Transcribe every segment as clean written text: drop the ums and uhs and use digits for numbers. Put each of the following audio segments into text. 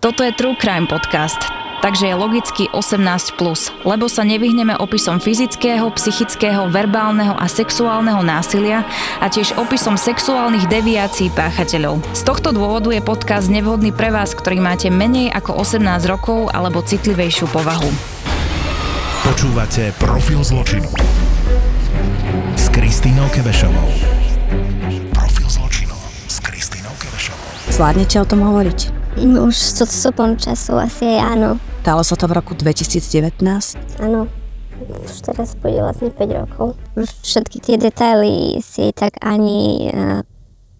Toto je True Crime Podcast, takže je logicky 18+, lebo sa nevyhneme opisom fyzického, psychického, verbálneho a sexuálneho násilia a tiež opisom sexuálnych deviácií páchateľov. Z tohto dôvodu je podcast nevhodný pre vás, ktorý máte menej ako 18 rokov alebo citlivejšiu povahu. Počúvate Profil zločinu s Kristínou Kövešovou. Zvládnete o tom hovoriť? No už s odstupom času asi áno. Stalo sa to v roku 2019? Áno, už teraz bude vlastne 5 rokov. Všetky tie detaily si tak ani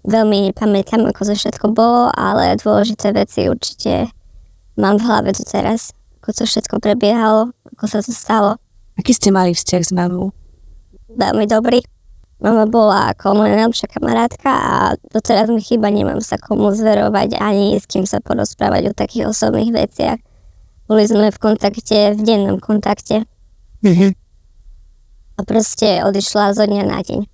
veľmi nepamätám, ako to všetko bolo, ale dôležité veci určite mám v hlave tu teraz, ako to všetko prebiehalo, ako sa to stalo. Aký ste mali vzťah s mamou? Veľmi dobrý. Mama bola ako moja najlepšia kamarátka a doteraz mi chýba, nemám sa komu zverovať ani s kým sa porozprávať o takých osobných veciach. Boli sme v kontakte, v dennom kontakte. Mhm. A proste odišla zo dňa na deň.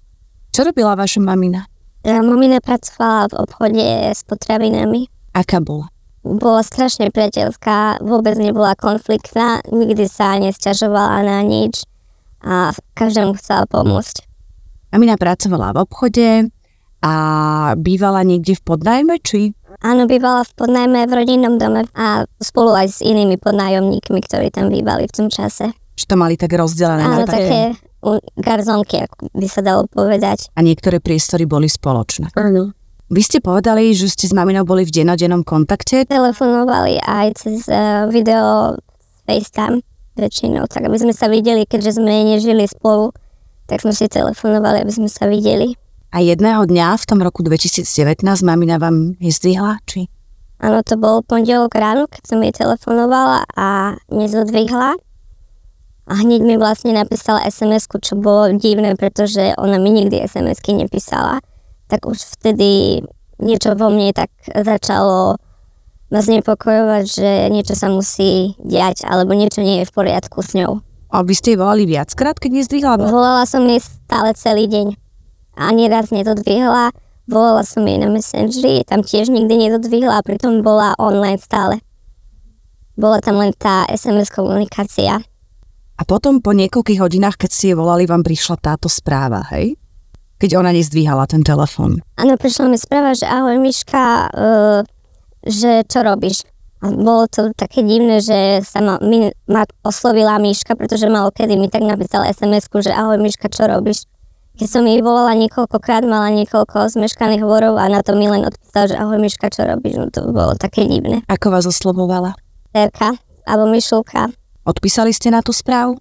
Čo robila vaša mamina? Mamina pracovala v obchode s potravinami. Aká bola? Bola strašne priateľská, vôbec nebola konfliktná, nikdy sa nesťažovala na nič a každému chcela pomôcť. Mamina pracovala v obchode a bývala niekde v podnájme, či? Áno, bývala v podnájme v rodinnom dome a spolu aj s inými podnájomníkmi, ktorí tam bývali v tom čase. Či to mali tak rozdelené? Áno, také garzónky, ako by sa dalo povedať. A niektoré priestory boli spoločné? Áno. Vy ste povedali, že ste s maminou boli v dennodennom kontakte? Telefonovali aj cez video FaceTime väčšinou, tak aby sme sa videli, keďže sme nežili spolu. Tak sme si telefonovali, aby sme sa videli. A jedného dňa v tom roku 2019 mamina vám nezdvihla, či? Áno, to bol pondelok ráno, keď som jej telefonovala a nezodvihla. A hneď mi vlastne napísala SMS-ku, čo bolo divné, pretože ona mi nikdy SMS-ky nepísala. Tak už vtedy niečo vo mne tak začalo ma znepokojovať, že niečo sa musí diať, alebo niečo nie je v poriadku s ňou. A vy ste jej volali viackrát, keď nezdvihla? Volala som jej stále celý deň. Ani raz nedodvihla. Volala som jej na Messengeri, tam tiež nikdy nedodvihla, a pritom bola online stále. Bola tam len tá SMS komunikácia. A potom po niekoľkých hodinách, keď ste jej volali, vám prišla táto správa, hej? Keď ona nezdvíhala ten telefón. Áno, prišla mi správa, že ahoj Miška, že čo robíš? A bolo to také divné, že sa ma oslovila Miška, pretože malokedy mi tak napísala SMS-ku, že ahoj Miška, čo robíš? Keď som jej volala niekoľkokrát, mala niekoľko zmeškaných hovorov a na to mi len odpísala, že ahoj Miška, čo robíš? No to bolo také divné. Ako vás oslovovala? Terka, alebo Mišulka. Odpísali ste na tú správu?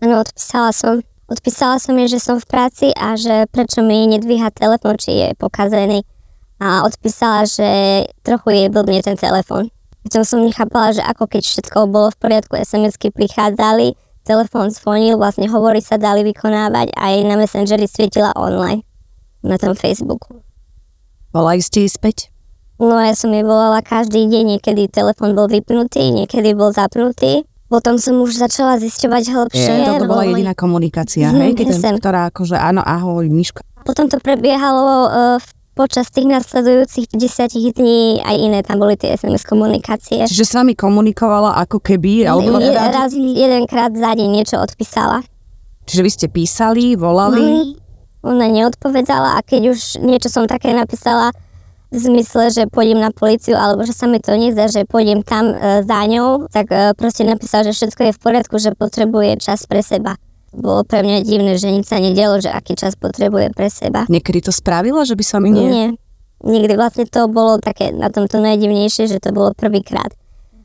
Áno, odpísala som. Odpísala som jej, že som v práci a že prečo mi nedvíha telefón, či je pokazený. A odpísala, že trochu jej blbne ten telefón. Potom som nechápala, že ako keď všetko bolo v poriadku, SMS-ky prichádzali, telefón zvonil, vlastne hovory sa dali vykonávať a jej na Messengeri svietila online na tom Facebooku. Volali ste jej späť? No ja som jej volala každý deň, niekedy telefón bol vypnutý, niekedy bol zapnutý. Potom som už začala zisťovať hĺbšie. To bola jediná komunikácia, hej? Ktorá akože áno, ahoj, Miška. Potom to prebiehalo počas tých nasledujúcich 10 dní aj iné, tam boli tie SMS komunikácie. Čiže s vami komunikovala ako keby? Alebo raz, jedenkrát za deň niečo odpísala. Čiže vy ste písali, volali? Ona neodpovedala a keď už niečo som také napísala v zmysle, že pôjdem na políciu alebo že sa mi to nezdá, že pôjdem tam za ňou, tak proste napísala, že všetko je v poriadku, že potrebuje čas pre seba. Bolo pre mňa divné, že nič sa nedialo, že aký čas potrebuje pre seba. Niekedy to spravila, že by sa mi nie? Nie. Nikdy vlastne to bolo také na tomto najdivnejšie, že to bolo prvýkrát.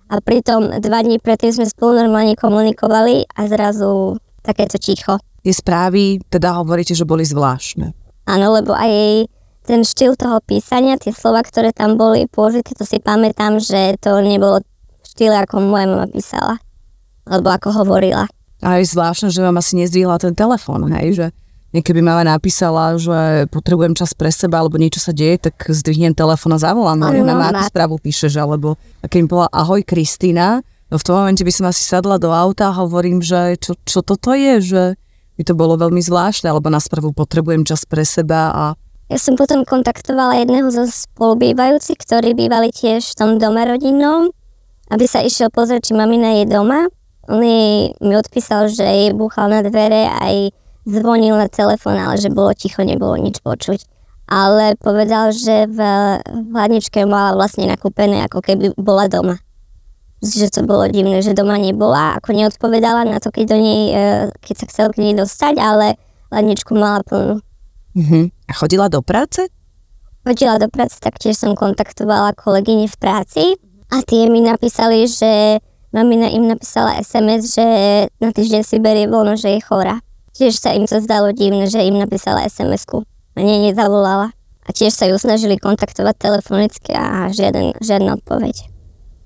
A pritom 2 dní predtým sme spolu normálne komunikovali a zrazu takéto ticho. Tie správy teda hovoríte, že boli zvláštne. Áno, lebo aj jej ten štýl toho písania, tie slova, ktoré tam boli použité, to si pamätám, že to nebolo štýl, ako moja mama písala, alebo ako hovorila. A je zvláštne, že vám asi nezdvihla ten telefón, hej, že niekedy mama napísala, že potrebujem čas pre seba, alebo niečo sa deje, tak zdvihnem telefón a zavolám. Ona má správu píšeš, alebo keď mi povedala, ahoj Kristína, no v tom momente by som asi sadla do auta a hovorím, že čo toto je, že by to bolo veľmi zvláštne, alebo na správu potrebujem čas pre seba a... Ja som potom kontaktovala jedného zo spolubývajúcich, ktorí bývali tiež v tom dome rodinnom, aby sa išiel pozrieť, či mamina je doma. On mi odpísal, že jej búchal na dvere aj zvonil na telefón, ale že bolo ticho, nebolo nič počuť. Ale povedal, že v hladničke mala vlastne nakúpené, ako keby bola doma. Že to bolo divné, že doma nebola, ako neodpovedala na to, keď do nej, keď sa chcel k nej dostať, ale hladničku mala plnú. Uh-huh. A chodila do práce? Chodila do práce, tak tiež som kontaktovala kolegyne v práci a tie mi napísali, že mamina im napísala SMS, že na týždeň si berie voľno, že je chorá. Tiež sa im to zdalo divné, že im napísala SMS-ku. Mne nezavolala. A tiež sa ju snažili kontaktovať telefonicky a žiadna odpoveď.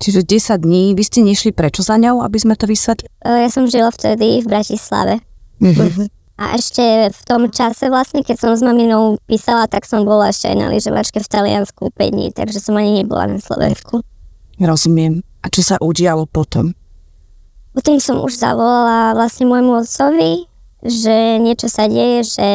Čiže 10 dní, vy ste nešli prečo za ňou, aby sme to vysvetlili? Ja som žila vtedy v Bratislave. A ešte v tom čase vlastne, keď som s maminou písala, tak som bola ešte aj na lyžovačke v Taliansku 5 dní, takže som ani nebola na Slovensku. Rozumiem. A čo sa udialo potom? Potom som už zavolala vlastne môjmu otcovi, že niečo sa deje, že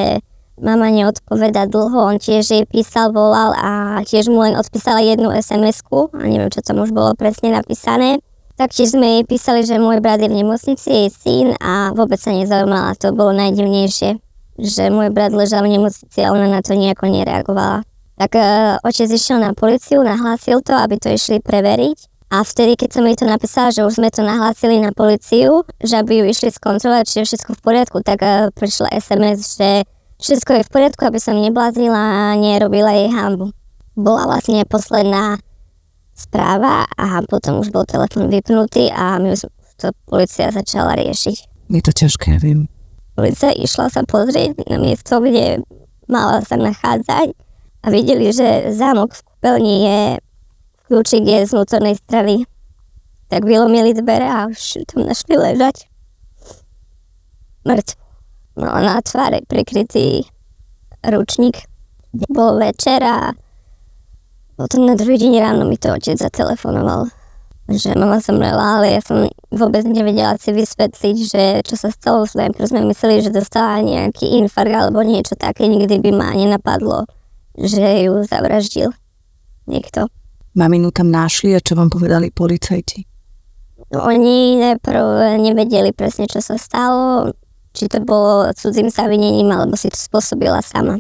mama neodpovedá dlho, on tiež jej písal, volal a tiež mu len odpísala jednu SMS-ku a neviem, čo tam už bolo presne napísané. Taktiež sme jej písali, že môj brat je v nemocnici, jej syn a vôbec sa nezaujímala, to bolo najdivnejšie, že môj brat ležal v nemocnici a ona na to nejako nereagovala. Tak otec išiel na políciu, nahlásil to, aby to išli preveriť. A vtedy, keď som jej to napísala, že už sme to nahlásili na políciu, že aby ju išli skontrolovať, či je všetko v poriadku, tak prišla SMS, že všetko je v poriadku, aby som nebláznila a nerobila jej hanbu. Bola vlastne posledná správa a potom už bol telefon vypnutý a my už to polícia začala riešiť. Je to ťažké, viem. Polícia išla sa pozrieť na miesto, kde mala sa nachádzať a videli, že zámok v kúpeľni je... Kľúčik je z vnútornej strany. Tak vylomili dvere a už tam našli ležať. Mŕtvu. Mala na tváre prikrytý ručník. Bol večer a potom na druhý deň ráno mi to otec zatelefonoval. Že mama zomrela, ale ja som vôbec nevedela si vysvetliť, že čo sa stalo. Najprv sme mysleli, že dostala nejaký infarkt alebo niečo také. Nikdy by ma nenapadlo, že ju zavraždil niekto. Maminu tam našli a čo vám povedali policajti? Oni najprv nevedeli presne, čo sa stalo, či to bolo cudzým zavinením, alebo si to spôsobila sama.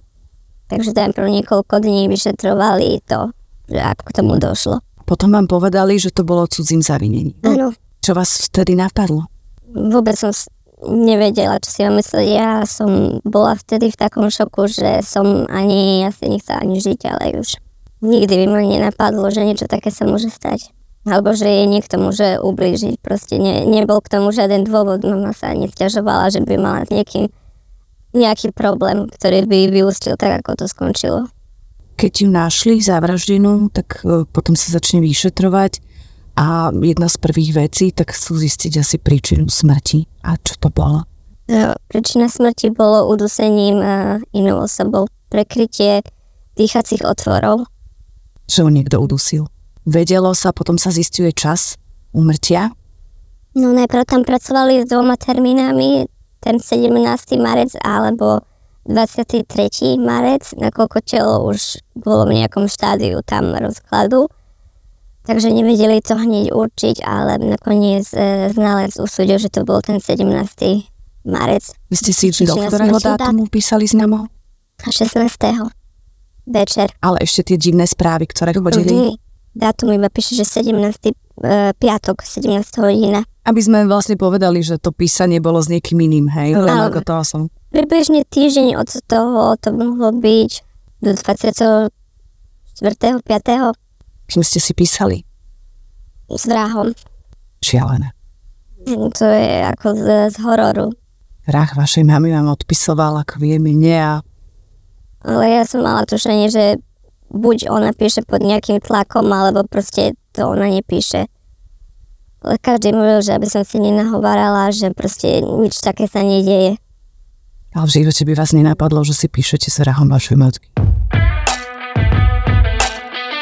Takže najprv niekoľko dní vyšetrovali to, že ako k tomu došlo. Potom vám povedali, že to bolo cudzým zavinením. Áno. Čo vás vtedy napadlo? Vôbec som nevedela, čo si vám mysleli. Ja som bola vtedy v takom šoku, že som ja si nechcela ani žiť, ale už... Nikdy by ma nenapadlo, že niečo také sa môže stať. Alebo že jej niekto môže ublížiť. Proste nebol k tomu žiaden dôvod. Mama sa nesťažovala, že by mala s niekým nejaký problém, ktorý by vyústil tak, ako to skončilo. Keď ju našli zavraždenú, tak potom sa začne vyšetrovať. A jedna z prvých vecí, tak chcú zistiť asi príčinu smrti. A čo to bolo? Príčina smrti bolo udusením inou osobou. Prekrytie dýchacích otvorov. Že ho niekto udusil. Vedelo sa, potom sa zisťuje čas úmrtia? No najprv tam pracovali s dvoma termínami, ten 17. marec alebo 23. marec, nakoľko telo už bolo v nejakom štádiu tam rozkladu, takže nevedeli to hneď určiť, ale nakoniec znalec usúdil, že to bol ten 17. marec. Vy ste si do ktorého dátumu písali znamo? 16. večer. Ale ešte tie divné správy, ktoré chodili. Dátum iba píše, že 17. Piatok, 17. hodina. Aby sme vlastne povedali, že to písanie bolo s niekým iným, hej? Len ako toho som. Približne týždeň od toho to mohlo byť do 24. 5. Kým ste si písali? S vrahom. Šialené. To je ako z hororu. Vrah vašej mamy vám odpisoval, ako vie mne a Ale ja som mala tušenie, že buď ona píše pod nejakým tlakom, alebo proste to ona nepíše. Každý môže, že aby som si nenahovárala, že proste nič také sa nedieje. Ale v živote by vás nenapadlo, že si píšete s vrahom vašej matky.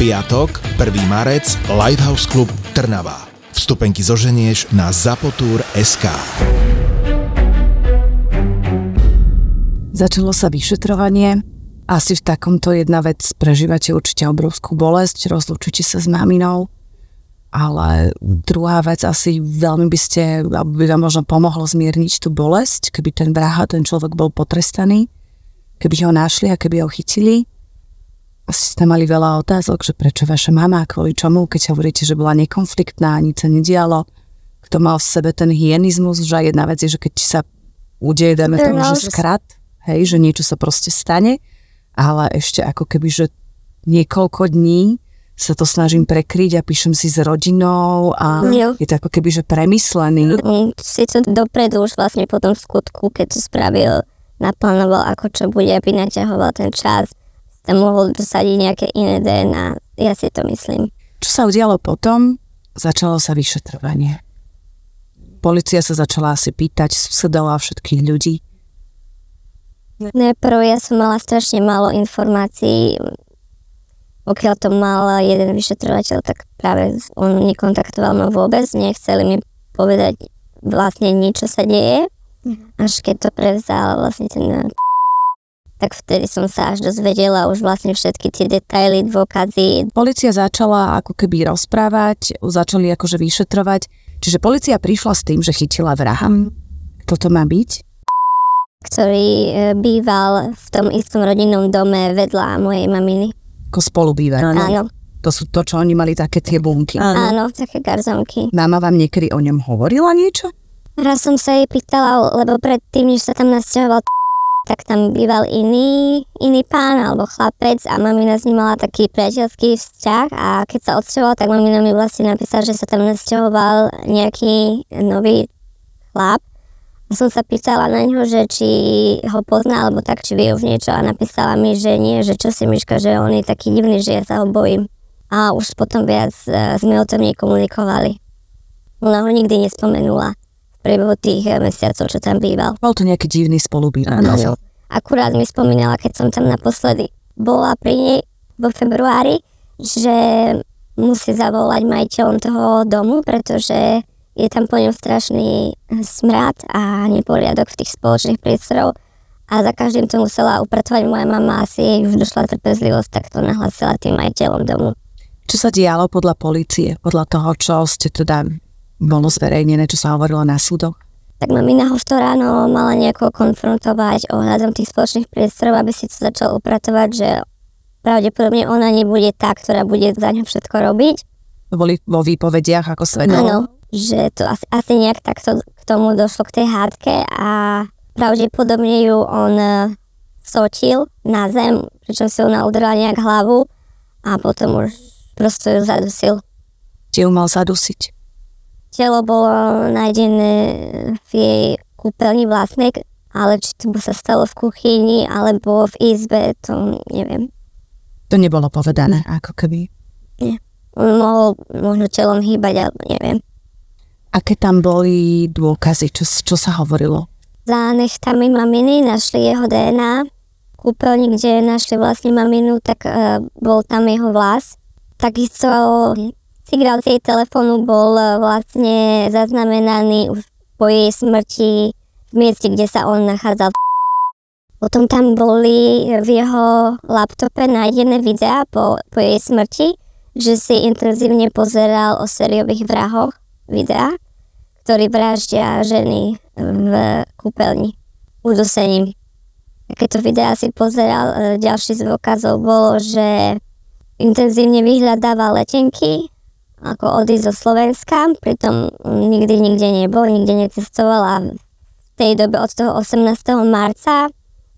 Piatok, 1. marec, Lighthouse Club Trnava. Vstupenky zoženieš na zapotour.sk. Začalo sa vyšetrovanie. Asi v takomto jedna vec prežívate určite obrovskú bolesť, rozlúčite sa s maminou. Ale druhá vec, asi veľmi by ste, aby vám možno pomohlo zmierniť tú bolesť, keby ten vrah, ten človek bol potrestaný, keby ho našli a keby ho chytili. Asi ste mali veľa otázok, že prečo vaša mama, kvôli čomu, keď hovoríte, že bola nekonfliktná, nič sa nedialo, kto mal v sebe ten hyenizmus, že jedna vec je, že keď sa udeje, dáme tomu, že skrat, hej, že niečo sa proste stane, ale ešte ako keby, že niekoľko dní sa to snažím prekryť a píšem si s rodinou a je to ako keby, že premyslený. Si to dopredu už vlastne po tom skutku, keď to spravil, naplánoval, ako čo bude, aby naťahoval ten čas, tam mohol dosadiť nejaké iné DNA. Ja si to myslím. Čo sa udialo potom? Začalo sa vyšetrovanie. Polícia sa začala asi pýtať, susedala všetkých ľudí. Najprv ja som mala strašne málo informácií. Pokiaľ to mal jeden vyšetrovateľ, tak práve on nekontaktoval ma vôbec, nechceli mi povedať vlastne nič, čo sa deje. Až keď to prevzal vlastne ten... Tak vtedy som sa až dozvedela už vlastne všetky tie detaily, dôkazy. Polícia začala ako keby rozprávať, začali akože vyšetrovať. Čiže polícia prišla s tým, že chytila vraha. Kto to má byť? Ktorý býval v tom istom rodinnom dome vedľa mojej maminy. Ako spolubývanie. Áno. To sú to, čo oni mali také tie bunky. Áno, také garzonky. Mama vám niekedy o ňom hovorila niečo? Raz som sa jej pýtala, lebo predtým, než sa tam nasťahoval, tak tam býval iný pán alebo chlapec a mamina s ním mala taký priateľský vzťah a keď sa odsťahoval, tak mamina mi vlastne napísala, že sa tam nasťahoval nejaký nový chlap. A som sa pýtala na ňo, že či ho pozná, alebo tak, či vie už niečo a napísala mi, že nie, že čo si Miška, že on je taký divný, že ja sa ho bojím. A už potom viac sme o tom nekomunikovali. Ona ho nikdy nespomenula v priebehu tých mesiacov, čo tam býval. Bol to nejaký divný spolubývanie. Áno. Akurát mi spomínala, keď som tam naposledy bola pri nej vo februári, že musí zavolať majiteľom toho domu, pretože... Je tam po ňom strašný smrad a neporiadok v tých spoločných priestoroch a za každým to musela upratovať moja mama, asi jej už došla trpezlivosť, tak to nahlásila tým majiteľom domu. Čo sa dialo podľa polície, podľa toho, čo ste teda bolo zverejnené, čo sa hovorilo na súdoch? Tak mamina ho v to ráno mala nejako konfrontovať ohľadom tých spoločných priestorov, aby si to začal upratovať, že pravdepodobne ona nebude tá, ktorá bude za ňo všetko robiť. Boli vo výpovediach ako svedok? Áno. Že to asi nejak takto k tomu došlo k tej hádke a pravdepodobne ju on sotil na zem, pričom si ona udrela nejak hlavu a potom už prosto ju zadusil. Kde ju mal zadusiť? Telo bolo nájdené v jej kúpeľni vlastnej, ale či to sa stalo v kuchyni alebo v izbe, to neviem. To nebolo povedané, ako keby? Nie. On mohol možno telom hýbať, alebo neviem. Aké tam boli dôkazy? Čo sa hovorilo? Za nechtami maminy našli jeho DNA. V kúpeľni, kde našli vlastne maminu, tak bol tam jeho vlas. Takisto signál z jej telefónu bol vlastne zaznamenaný už po jej smrti v mieste, kde sa on nachádzal. Potom tam boli v jeho laptope nájdené videá po jej smrti, že si intenzívne pozeral o sériových vrahoch videá, ktorí vraždia ženy v kúpeľni udusením. Keď to videá si pozeral, ďalší z dôkazov bolo, že intenzívne vyhľadával letenky, ako odísť zo Slovenska, pritom nikdy nikde nebol, nikde necestoval a v tej dobe od toho 18. marca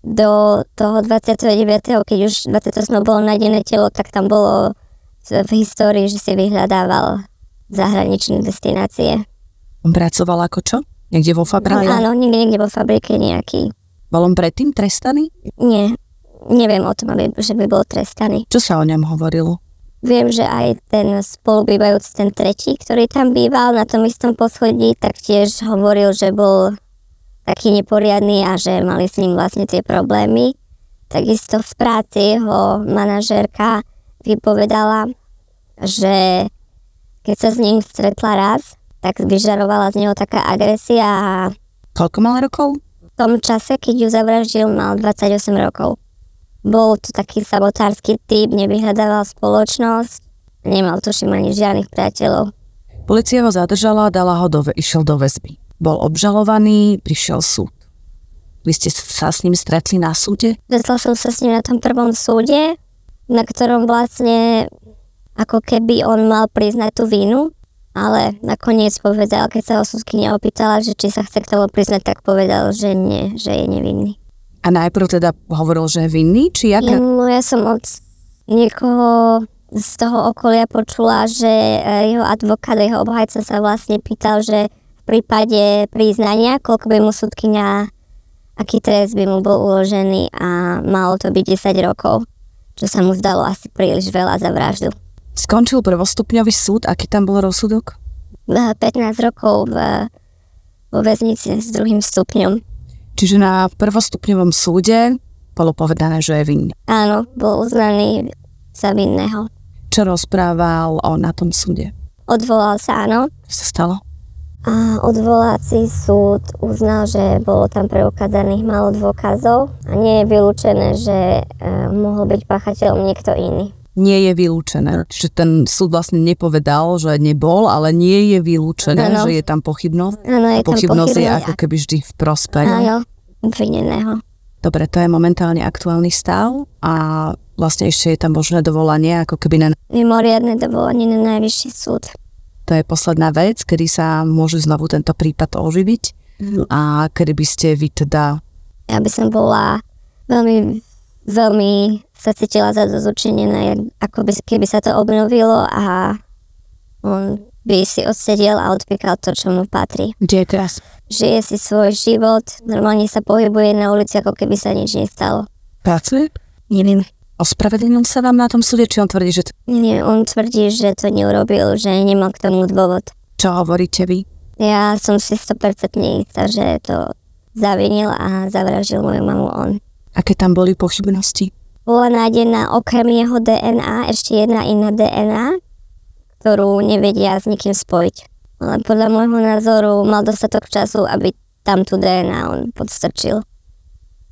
do toho 29., keď už 28. bolo nájdené telo, tak tam bolo v histórii, že si vyhľadával zahraničné destinácie. On pracoval ako čo? Niekde vo fabrike? Áno, niekde vo fabrike nejaký. Bol on predtým trestaný? Nie, neviem o tom, že by bol trestaný. Čo sa o ňom hovorilo? Viem, že aj ten spolubývajúci, ten tretí, ktorý tam býval na tom istom poschodí, tak tiež hovoril, že bol taký neporiadny a že mali s ním vlastne tie problémy. Takisto v práci ho manažérka vypovedala, že keď sa s ním stretla raz, tak vyžarovala z neho taká agresia a... Koľko mal rokov? V tom čase, keď ju zavraždil, mal 28 rokov. Bol to taký sabotársky typ, nevyhľadával spoločnosť, nemal tuším ani žiadnych priateľov. Polícia ho zadržala a išiel do väzby. Bol obžalovaný, prišiel súd. Vy ste sa s ním stretli na súde? Stretla som sa s ním na tom prvom súde, na ktorom vlastne ako keby on mal priznať tú vinu, ale nakoniec povedal, keď sa ho súdkyňa opýtala, že či sa chce k tomu priznať, tak povedal, že nie, že je nevinný. A najprv teda hovoril, že je vinný, či jaká? Ja som od niekoho z toho okolia počula, že jeho advokát, jeho obhajca sa vlastne pýtal, že v prípade priznania, koľko by mu súdkyňa, aký trest by mu bol uložený a malo to byť 10 rokov, čo sa mu zdalo asi príliš veľa za vraždu. Skončil prvostupňový súd, aký tam bol rozsudok? 15 rokov vo väznici s druhým stupňom. Čiže na prvostupňovom súde bolo povedané, že je vinný. Áno, bol uznaný za vinného. Čo rozprával on na tom súde? Odvolal sa, áno. Čo sa stalo? A odvolací súd uznal, že bolo tam preukázaných málo dôkazov a nie je vylúčené, že mohol byť páchateľom niekto iný. Nie je vylúčené. Čiže ten súd vlastne nepovedal, že nebol, ale nie je vylúčené, ano. Že je tam pochybnosť. Áno, je tam pochybnosť. Je ako keby vždy v prospech. Áno, obvineného. Dobre, to je momentálne aktuálny stav a vlastne ešte je tam možné dovolanie, ako keby na... Mimoriadne dovolanie na najvyšší súd. To je posledná vec, kedy sa môže znovu tento prípad oživiť a kedy by ste vy teda... Ja by som bola veľmi sa cítila zadozučinená, keby sa to obnovilo a on by si odsedel a odpíkal to, čo mu patrí. Kde je teraz? Žije si svoj život, normálne sa pohybuje na ulici, ako keby sa nič nestalo. Pracuje? Neviem. Ospravedlnil sa vám na tom súde, či on tvrdí, že... Nie, on tvrdí, že to neurobil, že nemal k tomu dôvod. Čo hovoríte vy? Ja som si 100% istá, že to zavinil a zavraždil moju mamu on. Aké tam boli pochybnosti? Bola nájdená okrem jeho DNA ešte jedna iná DNA, ktorú nevedia s nikým spojiť. Ale podľa môjho názoru mal dostatok času, aby tam tú DNA on podstrčil.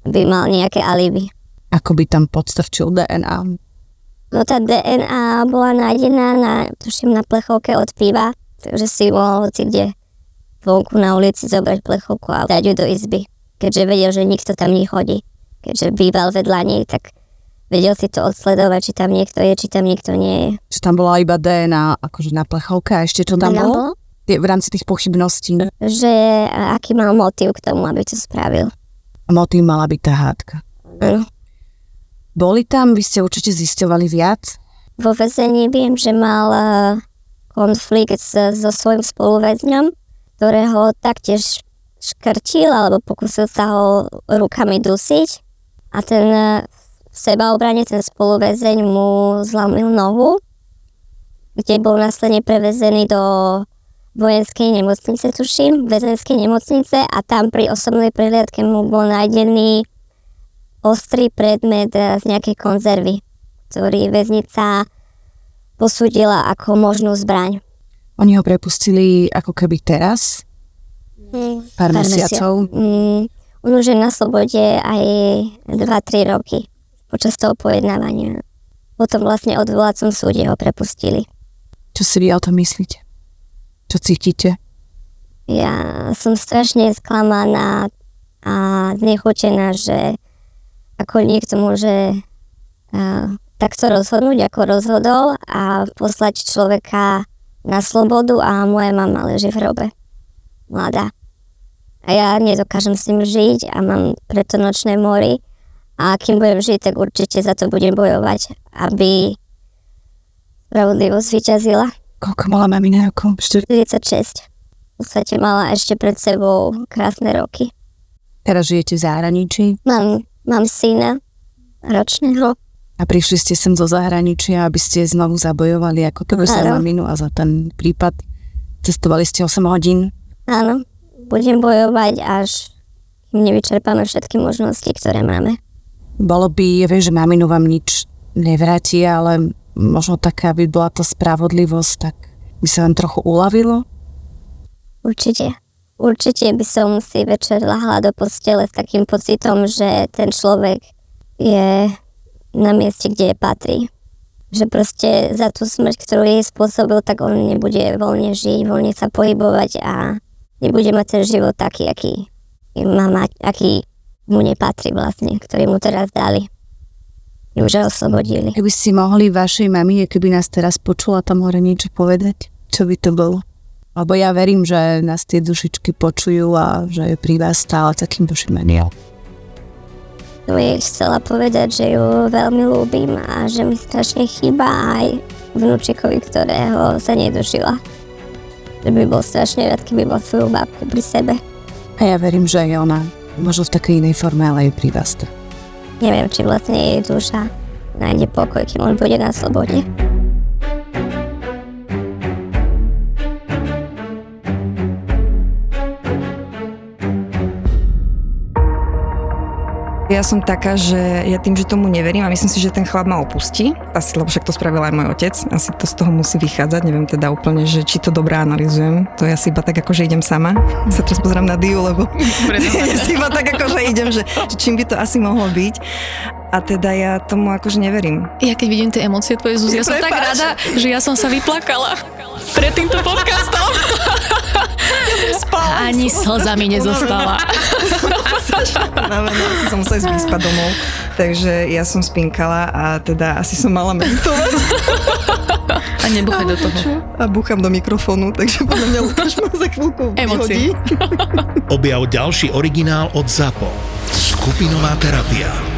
Aby mal nejaké alibi. Ako by tam podstrčil DNA? No tá DNA bola nájdená na plechovke od piva, takže si mohol hoci kde vonku na ulici zobrať plechovku a dať ju do izby, keďže vedel, že nikto tam nechodí. Keďže býval vedľa nej, tak vedel si to odsledovať, či tam niekto je, či tam niekto nie je. Či tam bola iba DNA akože na plechovke a ešte čo tam bolo? V rámci tých pochybností. Že aký mal motív k tomu, aby to spravil. A motív mala byť tá hádka. Áno. Boli tam, vy ste určite zisťovali viac? Vo väzení viem, že mal konflikt so svojím spoluväzňom, ktorého taktiež škrtil alebo pokusil sa ho rukami dusiť a ten v sebaobrane ten spoluväzeň mu zlomil nohu, kde bol následne prevezený do vojenskej nemocnice, tuším, väzenskej nemocnice a tam pri osobnej prehliadke mu bol nájdený ostrý predmet z nejakej konzervy, ktorý väznica posúdila ako možnú zbraň. Oni ho prepustili ako keby teraz? Pár mesiacov. On už je na slobode aj 2-3 roky počas toho pojednávania. Potom vlastne odvolacom súde ho prepustili. Čo si vy o tom myslíte? Čo cítite? Ja som strašne sklamaná a znechutená, že ako niekto môže tak sa rozhodnúť, ako rozhodol, a poslať človeka na slobodu, a moja mama leží v hrobe. Mladá. A ja nedokážem s ním žiť a mám preto nočné mory. A kým budem žiť, tak určite za to budem bojovať, aby spravodlivosť vyťazila. Koľko mala mamina? 46. V podstate mala ešte pred sebou krásne roky. Teraz žijete v zahraničí? Mám syna ročného. A prišli ste sem zo zahraničia, aby ste znovu zabojovali ako keby za maminu a za ten prípad. Cestovali ste 8 hodín? Áno, budem bojovať, až nevyčerpáme všetky možnosti, ktoré máme. Bolo by, ja viem, že maminu vám nič nevráti, ale možno taká by bola tá spravodlivosť, tak by sa vám trochu uľavilo? Určite. Určite by som si večer lahla do postele s takým pocitom, že ten človek je na mieste, kde patrí. Že proste za tú smrť, ktorú jej spôsobil, tak on nebude voľne žiť, voľne sa pohybovať a nebude mať ten život taký, aký má mať, aký mu nepatrí vlastne, ktorý mu teraz dali. Už ho oslobodili. Keby si mohli vašej mami, keby nás teraz počula tam hore niečo povedať, čo by to bolo? Lebo ja verím, že nás tie dušičky počujú a že je pri vás stále takým dušimeniel. No jej chcela povedať, že ju veľmi ľúbim a že mi strašne chýba, aj vnúčikovi, ktorého sa nedožila. Že by bol strašne rád, keby bol svoju bábku pri sebe. A ja verím, že aj ona, možno v takej inej forme, ale je pri vás. Neviem, či vlastne jej duša nájde pokoj, kým on bude na slobode. Ja som taká, že ja tým, že tomu neverím a myslím si, že ten chlap ma opustí. Asi, lebo však to spravil aj môj otec. Asi to z toho musí vychádzať. Neviem teda úplne, že či to dobrá analyzujem. To ja si iba tak, akože idem sama. Sa teraz pozerám na Diu, lebo ja si iba tak, akože idem, že čím by to asi mohlo byť. A teda ja tomu akože neverím. Ja keď vidím tie emócie tvoje, Zuzi, ja som tak rada, že ja som sa vyplakala pred týmto podcastom. Spala. Ani slzami nezostala. Som musela ísť vyspať domov, takže ja som spinkala a teda asi som mala meditovať. A nebuchaj do toho. A búcham do mikrofónu, takže podľa mňa Lukáš ma za chvíľku vyhodí. Objav ďalší originál od ZAPO. Skupinová terapia.